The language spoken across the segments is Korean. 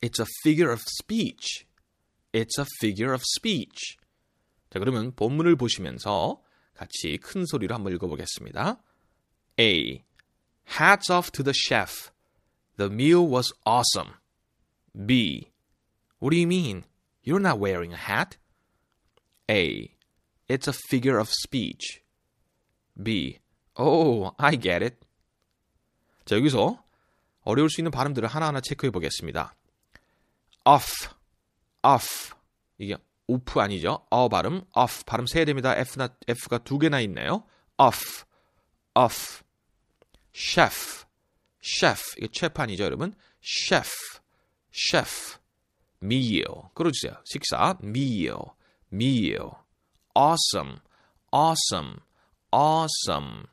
It's a figure of speech. It's a figure of speech. 자, 그러면 본문을 보시면서 같이 큰 소리로 한번 읽어보겠습니다. A. Hats off to the chef. The meal was awesome. B. What do you mean? You're not wearing a hat? A. It's a figure of speech. B. Oh, I get it. 자, 여기서 어려울 수 있는 발음들을 하나하나 체크해 보겠습니다. off, off. 이게 오프 아니죠? 어 발음, off 발음 세야 됩니다. F가 두 개나 있네요. off, off. chef, chef. 이게 셰프 아니죠, 여러분? chef, chef. meal. 끌어주세요. 식사, meal, meal. awesome, awesome, awesome.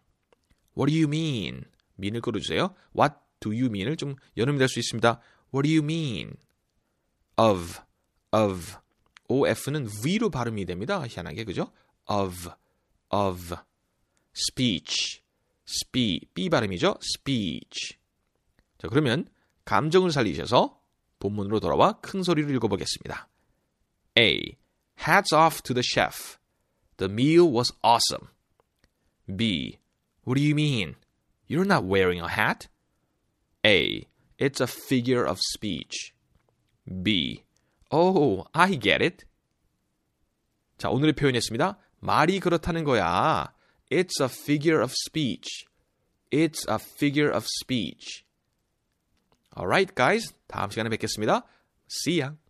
What do you mean? mean을 끌어주세요. What do you mean을 좀 연음이 될 수 있습니다. What do you mean? of. OF는 V로 발음이 됩니다. 희한하게, 그죠? of. speech. B 발음이죠? speech. 자, 그러면 감정을 살리셔서 본문으로 돌아와 큰 소리로 읽어보겠습니다. A. Hats off to the chef. The meal was awesome. B. What do you mean? You're not wearing a hat? A. It's a figure of speech. B. Oh, I get it. 자, 오늘의 표현이었습니다. 말이 그렇다는 거야. It's a figure of speech. It's a figure of speech. Alright, guys. 다음 시간에 뵙겠습니다. See ya.